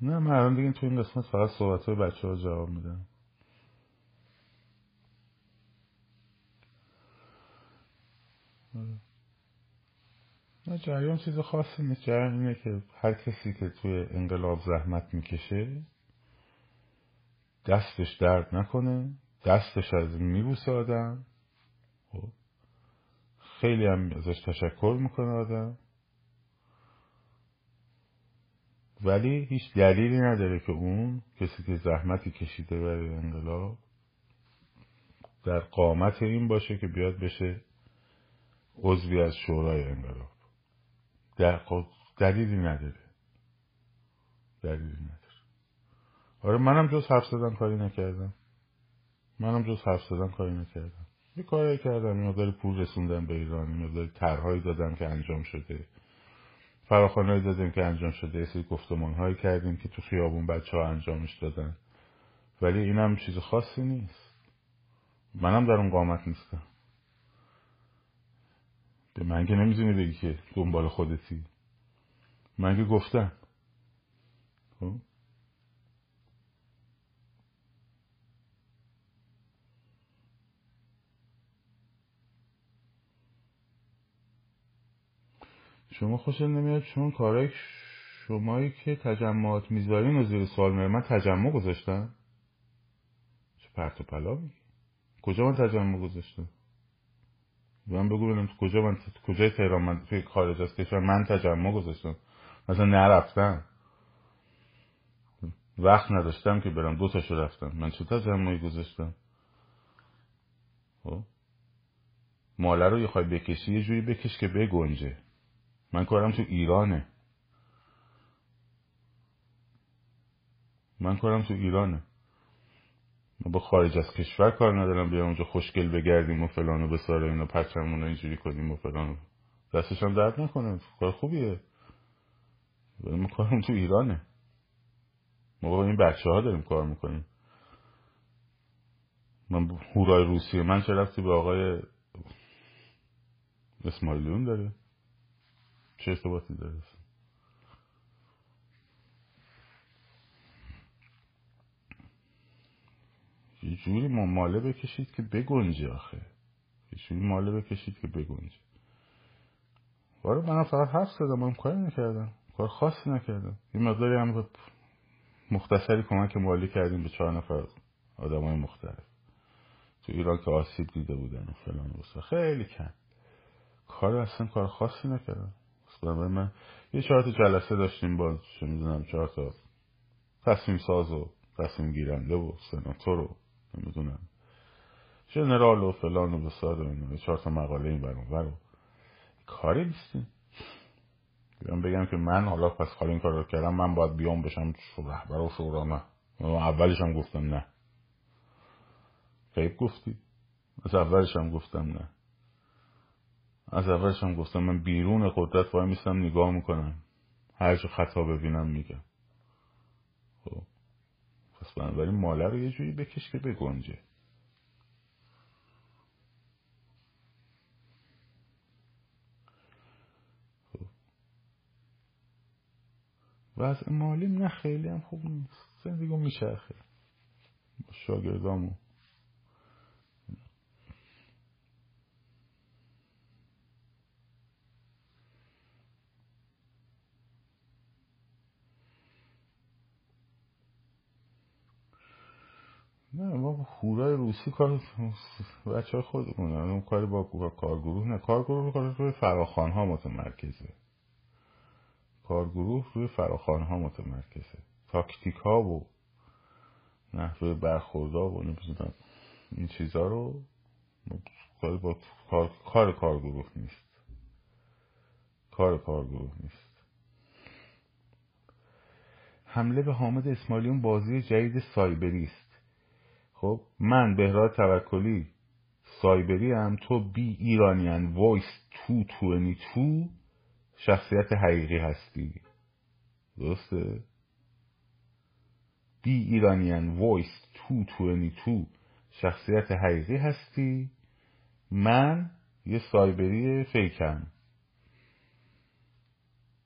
نه مردم دیگه تو این قسمت فقط صحبت‌های بچه‌ها جواب میدن. نه جریان چیز خاصی نیست. جریان اینه که هر کسی که توی انقلاب زحمت میکشه دستش درد نکنه، دستش از میبوسه آدم، خیلی هم ازش تشکر میکنه آدم، ولی هیچ دلیلی نداره که اون کسی که زحمتی کشیده برای انقلاب در قامت این باشه که بیاد بشه عضوی از شورای انقلاب. دقیق دلیلی نداره، دلیلی نداره. آره منم جز حرف زدن کاری نکردم، منم جز حرف زدن کاری نکردم یه کاری کردم، یه مقدار پول رسوندم به ایران، یه مقدار طرح‌هایی دادم که انجام شده، فراخوان‌هایی دادیم که انجام شده، یه سری گفتمان‌هایی کردیم که تو خیابون بچه‌ها انجامش دادن، ولی اینم چیز خاصی نیست. منم در اون قامت نیستم. به من که نمیتونی بگی که دنبال خودتی. من که گفتم شما خوشم نمیاد، چون کارای شمایی که تجمعات میذارین و زیر سوال میره. من تجمع گذاشتم؟ چه پرت و پلا میگی؟ کجا من تجمع گذاشتم؟ من بگو ببینم تو کجا من تو کجای تهران من توی خارج از کشور من تجمع گذاشتم؟ مثلا نرفتم، وقت نداشتم که برم، دو تاشو رفتم. من چه تجمعی گذاشتم؟ خب ماله رو بخوای بکشی یه جوری بکش که بگنجه. من کارم تو ایرانه، من کارم تو ایرانه. من با خارج از کشور کار ندارم بیام اونجا خوشگل بگردیم و فلان و بساره، اینا پرچمون رو اینجوری کنیم و فلان، دستش هم درد نکنه، کار خوبیه. من کارم تو ایرانه، ما با این بچه ها داریم کار میکنیم. من هورای روسیه من چه رفتی به آقای اسماعیلیون داره؟ چه ارتباطی داره؟ یه جوری ما ماله بکشید که بگنجه آخه یه جوری ماله بکشید که بگنجه باره من فقط حرف زدم، من کاری نکردم، کار خاصی نکردم. یه مقداری هم مختصری کمک مالی کردیم به چهار نفر آدم های مختلف تو ایران که آسیب دیده بودن و فلان بسه، خیلی کم. کار اصلا کار خاصی نکردم. من یه چهار تا جلسه داشتیم با چه میدونم چهار تا تصمیم ساز و تصمیم گیرنده و سناتور و نمیدونم جنرال و فلان و بسار و چهار تا مقاله این برون برو کاری نیستیم. بگم بگم که من حالا پس خالی این کار رو کردم، من باید بیام بشم رهبر و شورا؟ نه، اولش هم گفتم نه. غیب گفتی؟ از اولش هم گفتم نه. از اولش هم گفتم من بیرون قدرت وای میستم نگاه میکنم، هر جو خطا ببینم میگم. خب پس بنابراین ماله رو یه جوری بکش که بگنجه. وضع مالیم نه خیلی هم خوب نیست، زندگیم میچرخه با شاگردامو. نه ما هورای روسی کار بچه خودمونه، اون کاری با کارگروه نه. کارگروه کار روی فراخوان ها متمرکزه. کارگروه روی فراخوان ها متمرکزه تاکتیک ها و نحوه برخوردها و نمیدونم این چیزها رو کاری با کار... کار کارگروه نیست. کار کارگروه نیست. حمله به حامد اسماعیلیون بازی جدید سایبری است. خب من بهراد توکلی سایبری هم، تو بی ایرانیان وایس تو توانی تو شخصیت حقیقی هستی، درسته؟ بی ایرانیان وایس تو توانی تو شخصیت حقیقی هستی. من یه سایبری فیکم.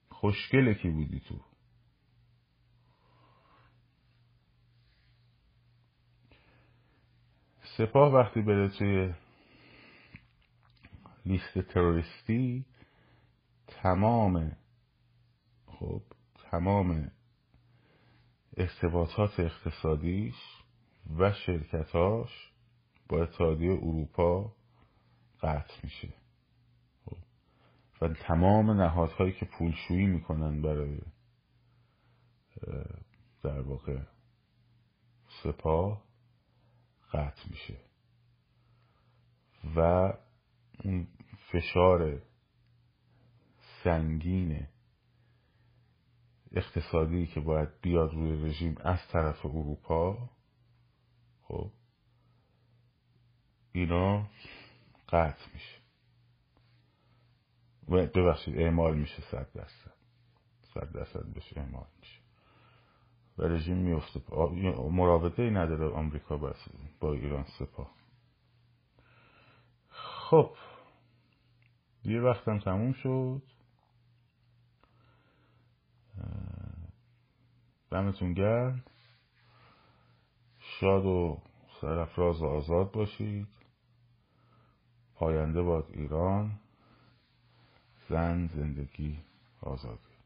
خوشگله کی بودی تو؟ سپاه وقتی بره توی لیست تروریستی تمام خب تمام ارتباطات اقتصادیش و شرکتاش با اتحادیه اروپا قطع میشه خب. و تمام نهادهایی که پولشویی میکنن برای در واقع سپاه قطع میشه و اون فشار سنگین اقتصادی که باید بیاد روی رژیم از طرف اروپا، خب اینا قطع میشه و ببخشید اعمال میشه صد درصد صد درصد بشه اعمال میشه و رژیم میفته. مراوده ای نداره آمریکا با با ایران سپاه. خب دیگه وقتم تموم شد. دمتون گرم. شاد و سرافراز و آزاد باشید. پاینده باد ایران. زن زندگی آزادی.